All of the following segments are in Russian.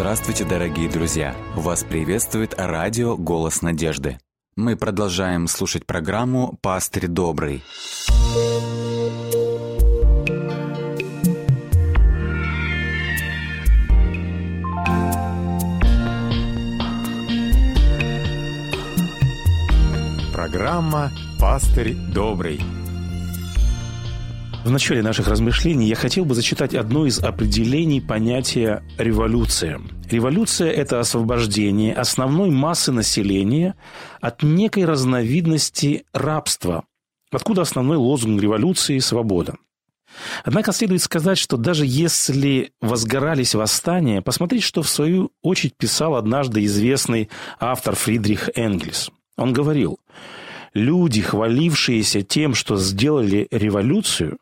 Здравствуйте, дорогие друзья! Вас приветствует радио «Голос надежды». Мы продолжаем слушать программу «Пастырь добрый». Программа «Пастырь добрый». В начале наших размышлений я хотел бы зачитать одно из определений понятия «революция». Революция – это освобождение основной массы населения от некой разновидности рабства, откуда основной лозунг революции – свобода. Однако следует сказать, что даже если возгорались восстания, посмотрите, что в свою очередь писал однажды известный автор Фридрих Энгельс. Он говорил: «Люди, хвалившиеся тем, что сделали революцию,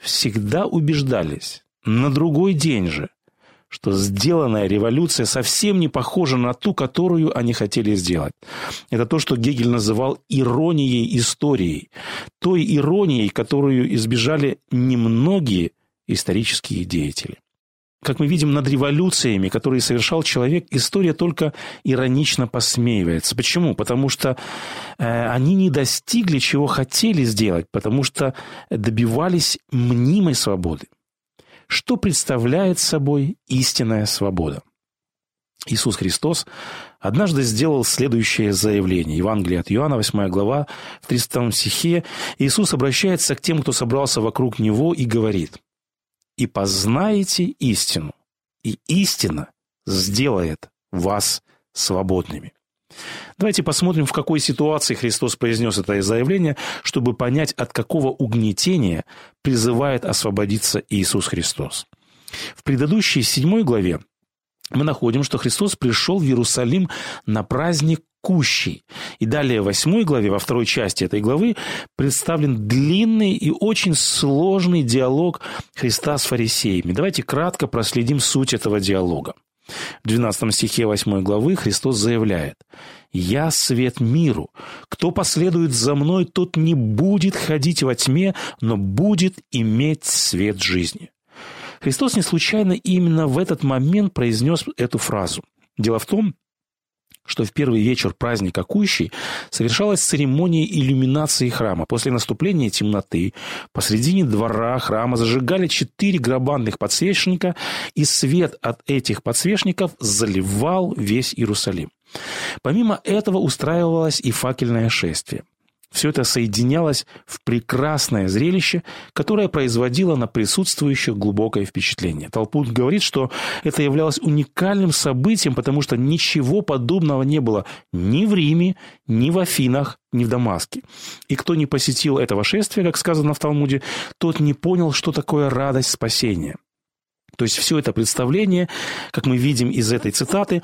всегда убеждались на другой день же, что сделанная революция совсем не похожа на ту, которую они хотели сделать». Это то, что Гегель называл иронией истории, той иронией, которую избежали немногие исторические деятели. Как мы видим, над революциями, которые совершал человек, история только иронично посмеивается. Почему? Потому что они не достигли, чего хотели сделать, потому что добивались мнимой свободы. Что представляет собой истинная свобода? Иисус Христос однажды сделал следующее заявление. Евангелие от Иоанна, 8 глава, в 30 стихе. Иисус обращается к тем, кто собрался вокруг Него, и говорит: «И познаете истину, и истина сделает вас свободными». Давайте посмотрим, в какой ситуации Христос произнес это заявление, чтобы понять, от какого угнетения призывает освободиться Иисус Христос. В предыдущей 7 главе мы находим, что Христос пришел в Иерусалим на праздник Кущей. И далее в 8 главе, во второй части этой главы, представлен длинный и очень сложный диалог Христа с фарисеями. Давайте кратко проследим суть этого диалога. В 12 стихе 8 главы Христос заявляет: «Я свет миру. Кто последует за мной, тот не будет ходить во тьме, но будет иметь свет жизни». Христос не случайно именно в этот момент произнес эту фразу. Дело в том, что в первый вечер праздника Кущей совершалась церемония иллюминации храма. После наступления темноты посредине двора храма зажигали 4 гробанных подсвечника, и свет от этих подсвечников заливал весь Иерусалим. Помимо этого устраивалось и факельное шествие. Все это соединялось в прекрасное зрелище, которое производило на присутствующих глубокое впечатление. Талмуд говорит, что это являлось уникальным событием, потому что ничего подобного не было ни в Риме, ни в Афинах, ни в Дамаске. И кто не посетил этого шествия, как сказано в Талмуде, тот не понял, что такое радость спасения. То есть все это представление, как мы видим из этой цитаты,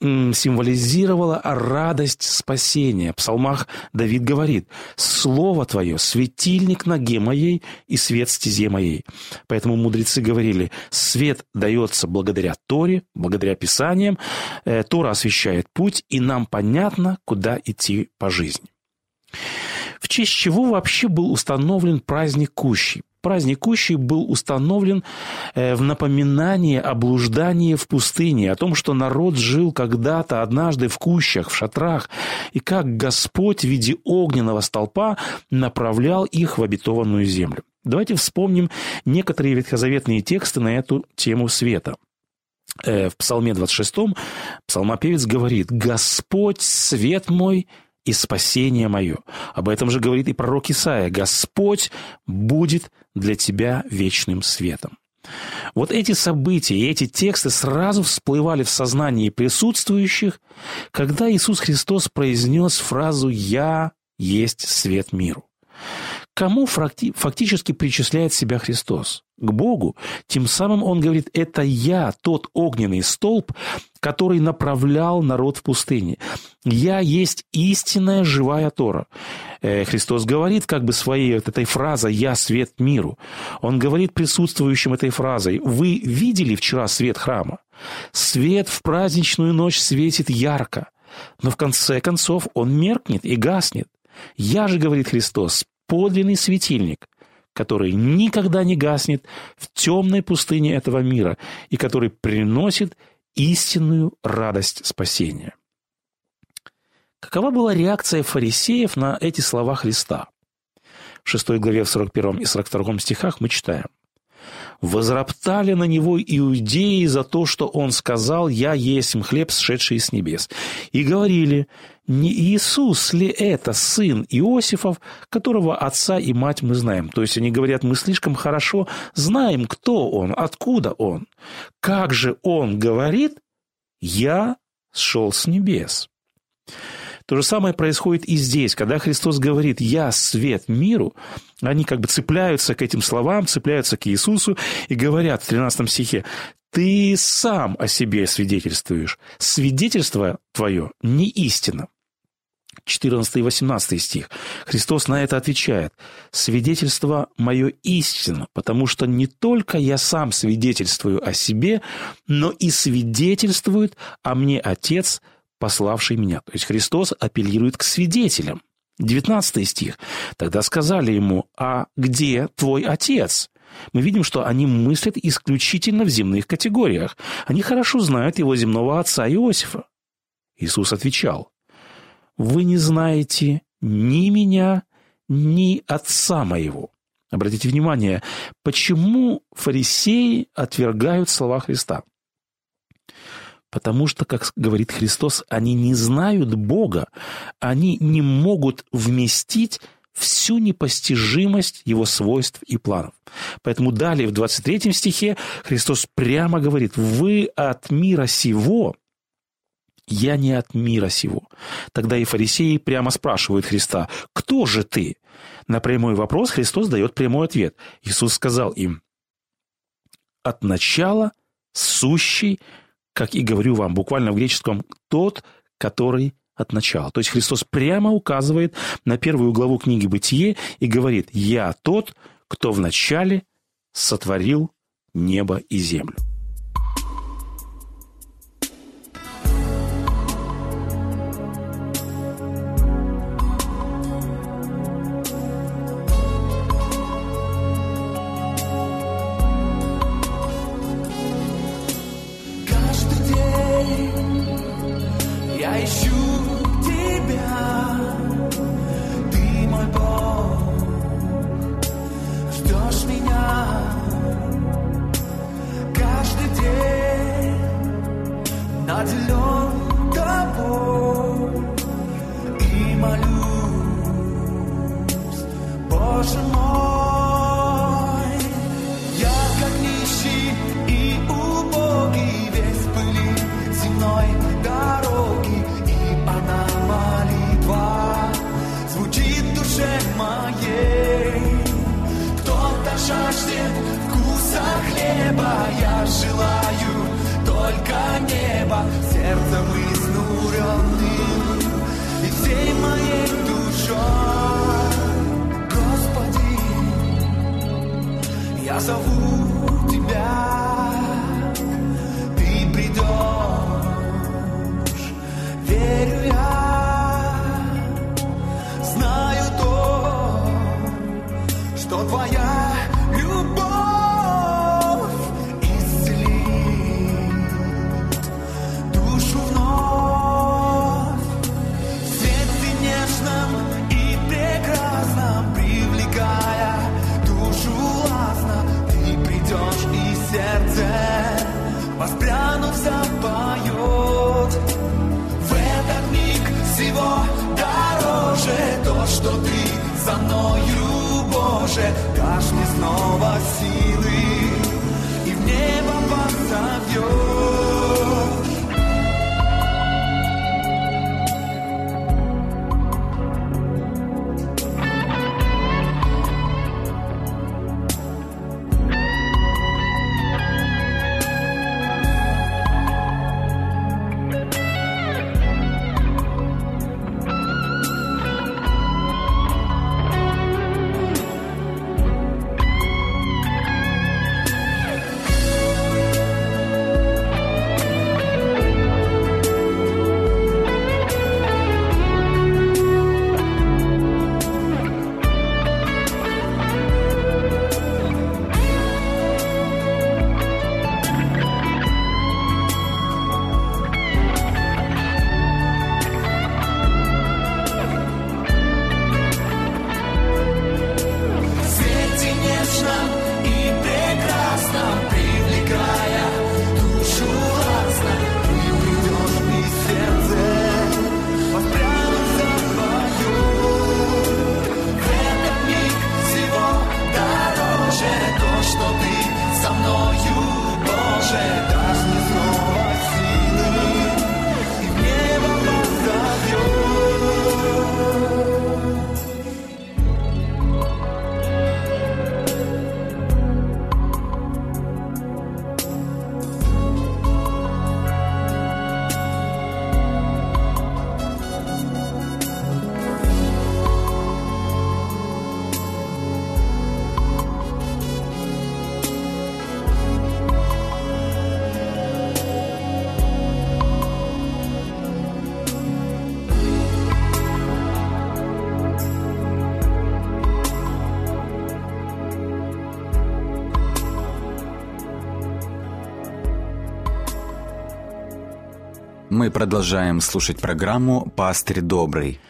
символизировала радость спасения. В псалмах Давид говорит: «Слово Твое – светильник ноге моей и свет стезе моей». Поэтому мудрецы говорили: свет дается благодаря Торе, благодаря Писаниям. Тора освещает путь, и нам понятно, куда идти по жизни. В честь чего вообще был установлен праздник Кущей? Праздник Кущей был установлен в напоминание о блуждании в пустыне, о том, что народ жил когда-то однажды в кущах, в шатрах, и как Господь в виде огненного столпа направлял их в обетованную землю. Давайте вспомним некоторые ветхозаветные тексты на эту тему света. В Псалме 26 псалмопевец говорит: «Господь, свет мой, и спасение мое». Об этом же говорит и пророк Исаия: «Господь будет для тебя вечным светом». Вот эти события и эти тексты сразу всплывали в сознании присутствующих, когда Иисус Христос произнес фразу «Я есть свет миру». Кому фактически причисляет себя Христос? К Богу. Тем самым Он говорит: это Я, тот огненный столб, который направлял народ в пустыне. Я есть истинная живая Тора. Христос говорит как бы своей вот этой фразой «Я свет миру». Он говорит присутствующим этой фразой: вы видели вчера свет храма? Свет в праздничную ночь светит ярко, но в конце концов он меркнет и гаснет. Я же, говорит Христос, подлинный светильник, который никогда не гаснет в темной пустыне этого мира и который приносит истинную радость спасения. Какова была реакция фарисеев на эти слова Христа? В 6 главе, в 41 и 42 стихах мы читаем. «Возроптали на него иудеи за то, что он сказал, я есмь хлеб, сшедший с небес. И говорили, не Иисус ли это сын Иосифов, которого отца и мать мы знаем?» То есть они говорят, мы слишком хорошо знаем, кто он, откуда он. Как же он говорит, я сшел с небес? То же самое происходит и здесь, когда Христос говорит «Я свет миру», они как бы цепляются к этим словам, цепляются к Иисусу и говорят в 13 стихе «Ты сам о себе свидетельствуешь, свидетельство твое не истина». 14 и 18 стих. Христос на это отвечает «Свидетельство мое истинно, потому что не только я сам свидетельствую о себе, но и свидетельствует о мне Отец, пославший меня». То есть Христос апеллирует к свидетелям. 19 стих. «Тогда сказали ему, а где твой отец?» Мы видим, что они мыслят исключительно в земных категориях. Они хорошо знают его земного отца Иосифа. Иисус отвечал, «Вы не знаете ни меня, ни отца моего». Обратите внимание, почему фарисеи отвергают слова Христа? Потому что, как говорит Христос, они не знают Бога, они не могут вместить всю непостижимость Его свойств и планов. Поэтому далее в 23 стихе Христос прямо говорит, «Вы от мира сего, я не от мира сего». Тогда и фарисеи прямо спрашивают Христа, «Кто же ты?» На прямой вопрос Христос дает прямой ответ. Иисус сказал им, «От начала сущий, как и говорю вам, буквально в греческом «тот, который от начала». То есть Христос прямо указывает на первую главу книги «Бытие» и говорит «Я тот, кто вначале сотворил небо и землю». Мы продолжаем слушать программу «Пастырь добрый».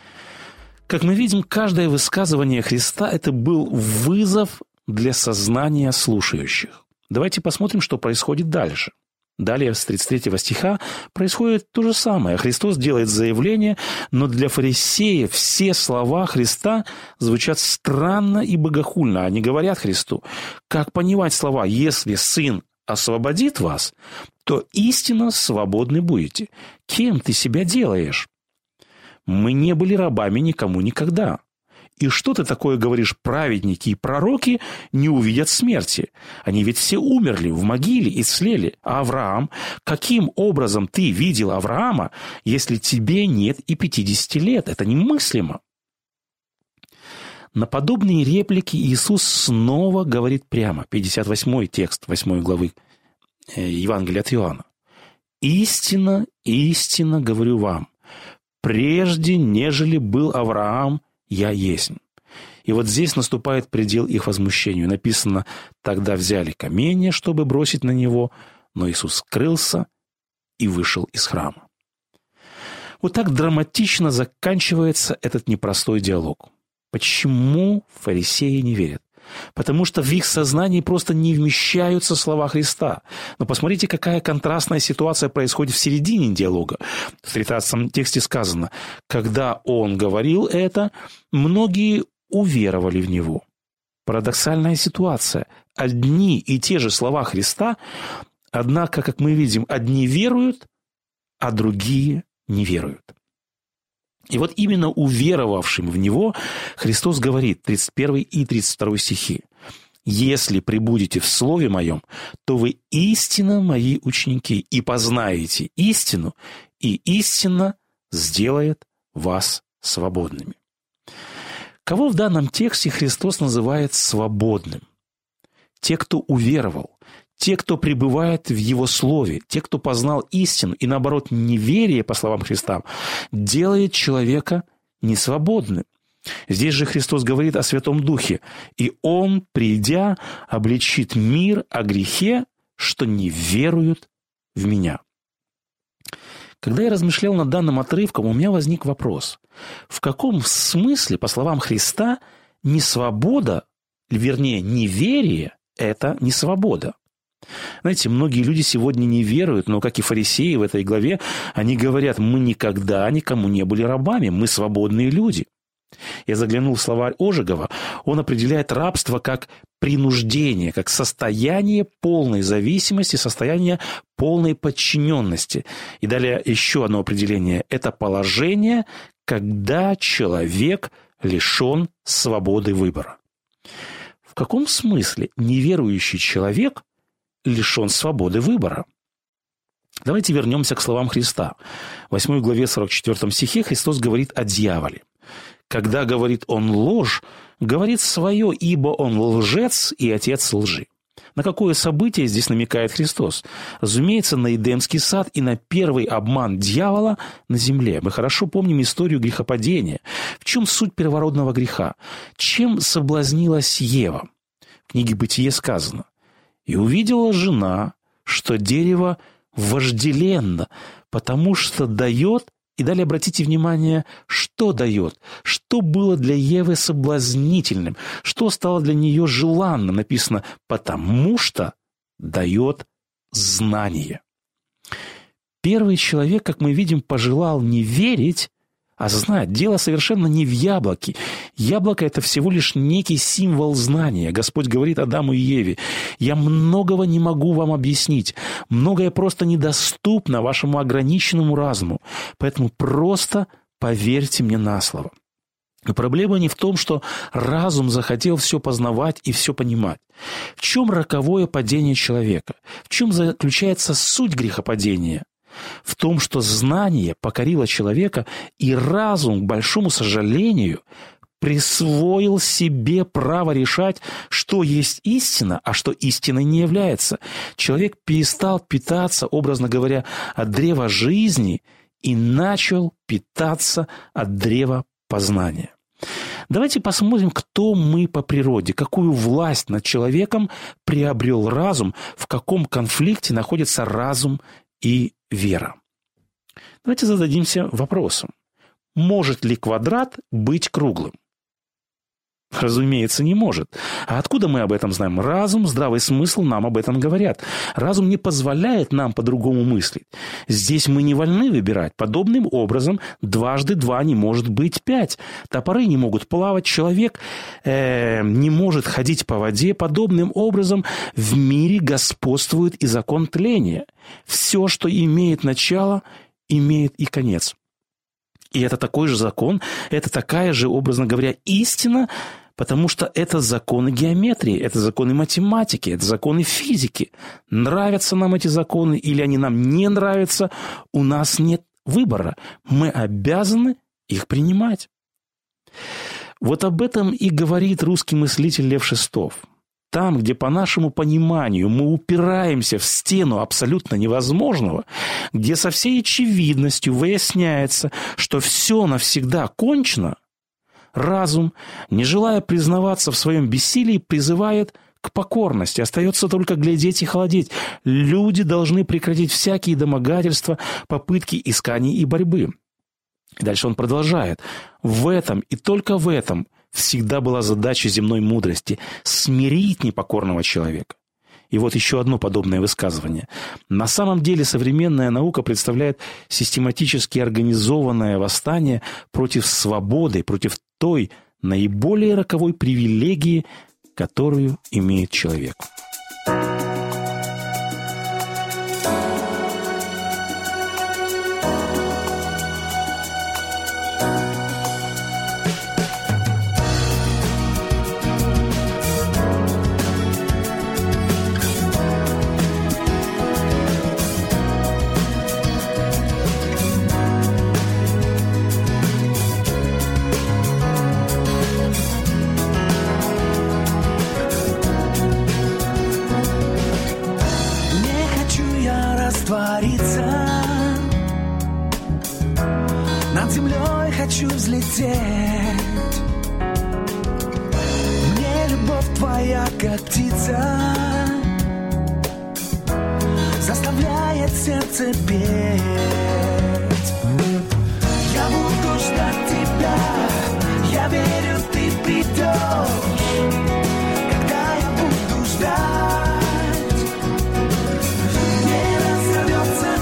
Как мы видим, каждое высказывание Христа – это был вызов для сознания слушающих. Давайте посмотрим, что происходит дальше. Далее, с 33 стиха, происходит то же самое. Христос делает заявление, но для фарисеев все слова Христа звучат странно и богохульно. Они говорят Христу: как понимать слова «если Сын освободит вас, то истинно свободны будете». Кем ты себя делаешь? Мы не были рабами никому никогда. И что ты такое говоришь, праведники и пророки не увидят смерти? Они ведь все умерли, в могиле и слели. А Авраам? Каким образом ты видел Авраама, если тебе нет и 50 лет? Это немыслимо. На подобные реплики Иисус снова говорит прямо. 58 текст 8 главы Евангелия от Иоанна. «Истинно, истинно говорю вам, прежде нежели был Авраам, «Я есть». И вот здесь наступает предел их возмущению. Написано: «Тогда взяли камень, чтобы бросить на него, но Иисус скрылся и вышел из храма». Вот так драматично заканчивается этот непростой диалог. Почему фарисеи не верят? Потому что в их сознании просто не вмещаются слова Христа. Но посмотрите, какая контрастная ситуация происходит в середине диалога. В 13 тексте сказано: «Когда он говорил это, многие уверовали в него». Парадоксальная ситуация. Одни и те же слова Христа, однако, как мы видим, одни веруют, а другие не веруют. И вот именно уверовавшим в Него Христос говорит, 31 и 32 стихи: «Если пребудете в Слове Моем, то вы истинно Мои ученики, и познаете истину, и истина сделает вас свободными». Кого в данном тексте Христос называет свободным? Те, кто уверовал, те, кто пребывает в Его Слове, те, кто познал истину, и, наоборот, неверие, по словам Христа, делает человека несвободным. Здесь же Христос говорит о Святом Духе: «И Он, придя, обличит мир о грехе, что не веруют в Меня». Когда я размышлял над данным отрывком, у меня возник вопрос: в каком смысле, по словам Христа, несвобода, вернее, неверие – это несвобода? Знаете, многие люди сегодня не веруют, но, как и фарисеи в этой главе, они говорят: мы никогда никому не были рабами, мы свободные люди. Я заглянул в словарь Ожегова, он определяет рабство как принуждение, как состояние полной зависимости, состояние полной подчиненности. И далее еще одно определение – это положение, когда человек лишен свободы выбора. В каком смысле неверующий человек лишен свободы выбора? Давайте вернемся к словам Христа. В 8 главе 44 стихе Христос говорит о дьяволе. «Когда говорит он ложь, говорит свое, ибо он лжец и отец лжи». На какое событие здесь намекает Христос? Разумеется, на Эдемский сад и на первый обман дьявола на земле. Мы хорошо помним историю грехопадения. В чем суть первородного греха? Чем соблазнилась Ева? В книге «Бытие» сказано: «И увидела жена, что дерево вожделенно, потому что дает...» И далее обратите внимание, что дает, что было для Евы соблазнительным, что стало для нее желанным. Написано: «потому что дает знание». Первый человек, как мы видим, пожелал не верить, а знать. Дело совершенно не в яблоке. Яблоко – это всего лишь некий символ знания. Господь говорит Адаму и Еве: «Я многого не могу вам объяснить. Многое просто недоступно вашему ограниченному разуму. Поэтому просто поверьте мне на слово». И проблема не в том, что разум захотел все познавать и все понимать. В чем роковое падение человека? В чем заключается суть грехопадения? В том, что знание покорило человека, и разум, к большому сожалению, присвоил себе право решать, что есть истина, а что истиной не является. Человек перестал питаться, образно говоря, от древа жизни и начал питаться от древа познания. Давайте посмотрим, кто мы по природе, какую власть над человеком приобрел разум, в каком конфликте находится разум и вера. Давайте зададимся вопросом. Может ли квадрат быть круглым? Разумеется, не может. А откуда мы об этом знаем? Разум, здравый смысл нам об этом говорят. Разум не позволяет нам по-другому мыслить. Здесь мы не вольны выбирать. Подобным образом 2 × 2 не может быть 5. Топоры не могут плавать, человек не может ходить по воде. Подобным образом в мире господствует и закон тления. Все, что имеет начало, имеет и конец. И это такой же закон, это такая же, образно говоря, истина, потому что это законы геометрии, это законы математики, это законы физики. Нравятся нам эти законы или они нам не нравятся, у нас нет выбора. Мы обязаны их принимать. Вот об этом и говорит русский мыслитель Лев Шестов. Там, где по нашему пониманию мы упираемся в стену абсолютно невозможного, где со всей очевидностью выясняется, что все навсегда кончено, разум, не желая признаваться в своем бессилии, призывает к покорности. Остается только глядеть и холодеть. Люди должны прекратить всякие домогательства, попытки исканий и борьбы. И дальше он продолжает. В этом и только в этом всегда была задача земной мудрости – смирить непокорного человека. И вот еще одно подобное высказывание. На самом деле современная наука представляет систематически организованное восстание против свободы, против той наиболее роковой привилегии, которую имеет человек. Когда я буду ждать, не разорвется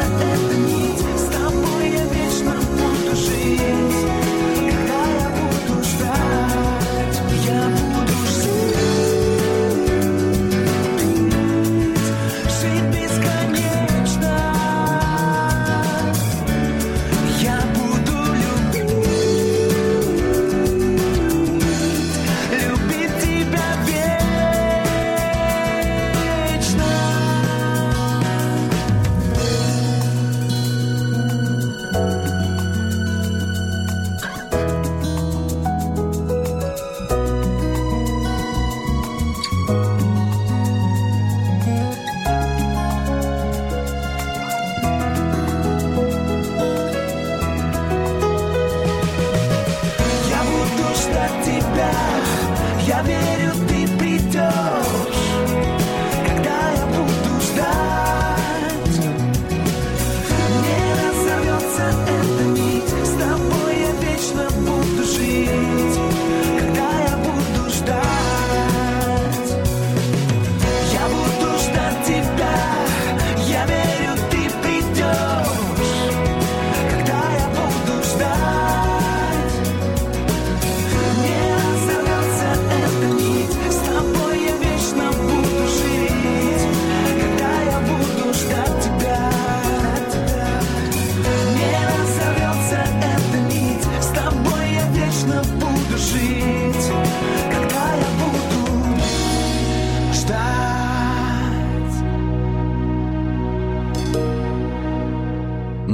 это небо.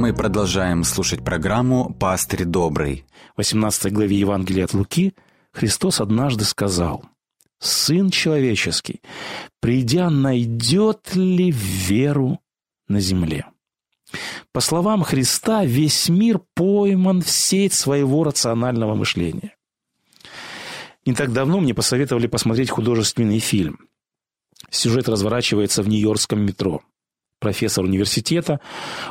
мы продолжаем слушать программу «Пастырь добрый». В 18 главе Евангелия от Луки Христос однажды сказал: «Сын человеческий, придя, найдет ли веру на земле?» По словам Христа, весь мир пойман в сеть своего рационального мышления. Не так давно мне посоветовали посмотреть художественный фильм. Сюжет разворачивается в Нью-Йоркском метро. Профессор университета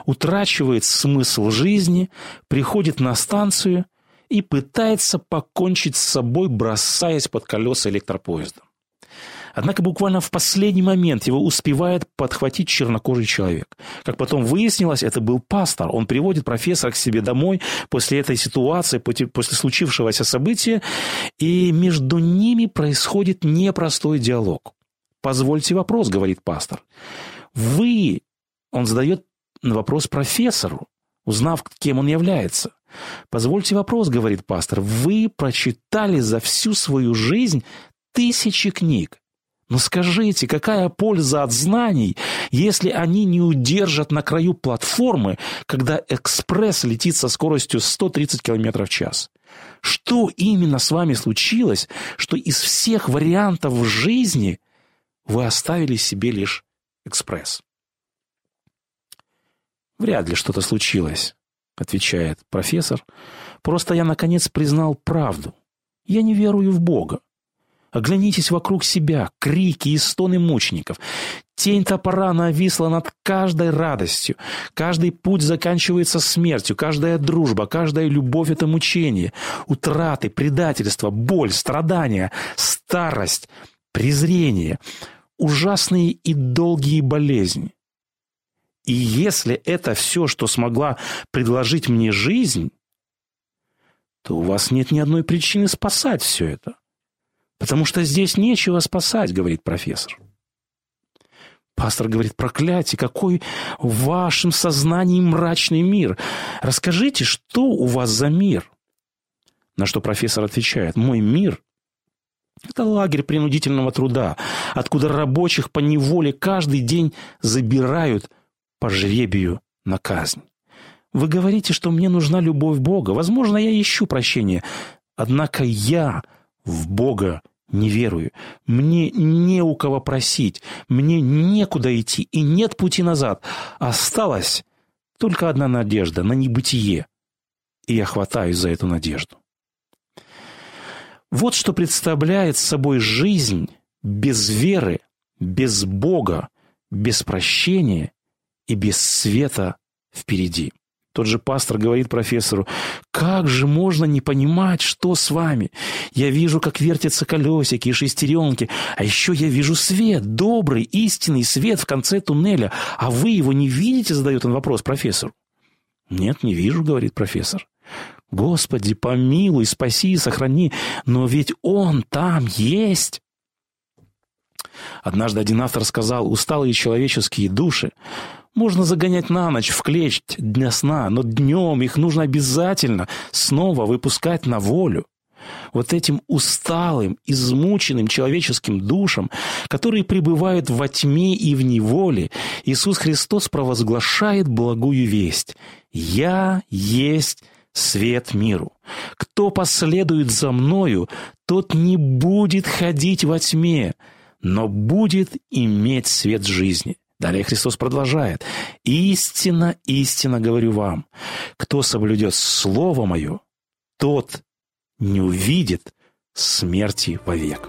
утрачивает смысл жизни, приходит на станцию и пытается покончить с собой, бросаясь под колеса электропоезда. Однако буквально в последний момент его успевает подхватить чернокожий человек. Как потом выяснилось, это был пастор. Он приводит профессора к себе домой после этой ситуации, после случившегося события, и между ними происходит непростой диалог. «Позвольте вопрос», — говорит пастор. «Вы...» — он задает вопрос профессору, узнав, кем он является. «Позвольте вопрос», — говорит пастор. «Вы прочитали за всю свою жизнь тысячи книг. Но скажите, какая польза от знаний, если они не удержат на краю платформы, когда экспресс летит со скоростью 130 км в час? Что именно с вами случилось, что из всех вариантов жизни вы оставили себе лишь экспресс?» «Вряд ли что-то случилось», — отвечает профессор. «Просто я, наконец, признал правду. Я не верую в Бога. Оглянитесь вокруг себя, крики и стоны мучеников. Тень топора нависла над каждой радостью. Каждый путь заканчивается смертью, каждая дружба, каждая любовь – это мучение. Утраты, предательство, боль, страдания, старость, презрение, ужасные и долгие болезни. И если это все, что смогла предложить мне жизнь, то у вас нет ни одной причины спасать все это. Потому что здесь нечего спасать», — говорит профессор. Пастор говорит: «Проклятие, какой в вашем сознании мрачный мир. Расскажите, что у вас за мир?» На что профессор отвечает: «Мой мир – это лагерь принудительного труда, откуда рабочих по неволе каждый день забирают по жребию на казнь. Вы говорите, что мне нужна любовь Бога. Возможно, я ищу прощения. Однако я в Бога не верую. Мне не у кого просить, мне некуда идти и нет пути назад. Осталась только одна надежда на небытие, и я хватаюсь за эту надежду». Вот что представляет собой жизнь без веры, без Бога, без прощения и без света впереди. Тот же пастор говорит профессору: «Как же можно не понимать, что с вами? Я вижу, как вертятся колесики и шестеренки, а еще я вижу свет, добрый, истинный свет в конце туннеля. А вы его не видите?» — задает он вопрос профессору. «Нет, не вижу», — говорит профессор. «Господи, помилуй, спаси и сохрани, но ведь он там есть». Однажды один автор сказал: «Усталые человеческие души можно загонять на ночь в клеть для сна, но днем их нужно обязательно снова выпускать на волю». Вот этим усталым, измученным человеческим душам, которые пребывают во тьме и в неволе, Иисус Христос провозглашает благую весть: «Я есть свет миру. Кто последует за Мною, тот не будет ходить во тьме, но будет иметь свет жизни». Далее Христос продолжает: «Истинно, истинно говорю вам, кто соблюдет Слово Мое, тот не увидит смерти вовек».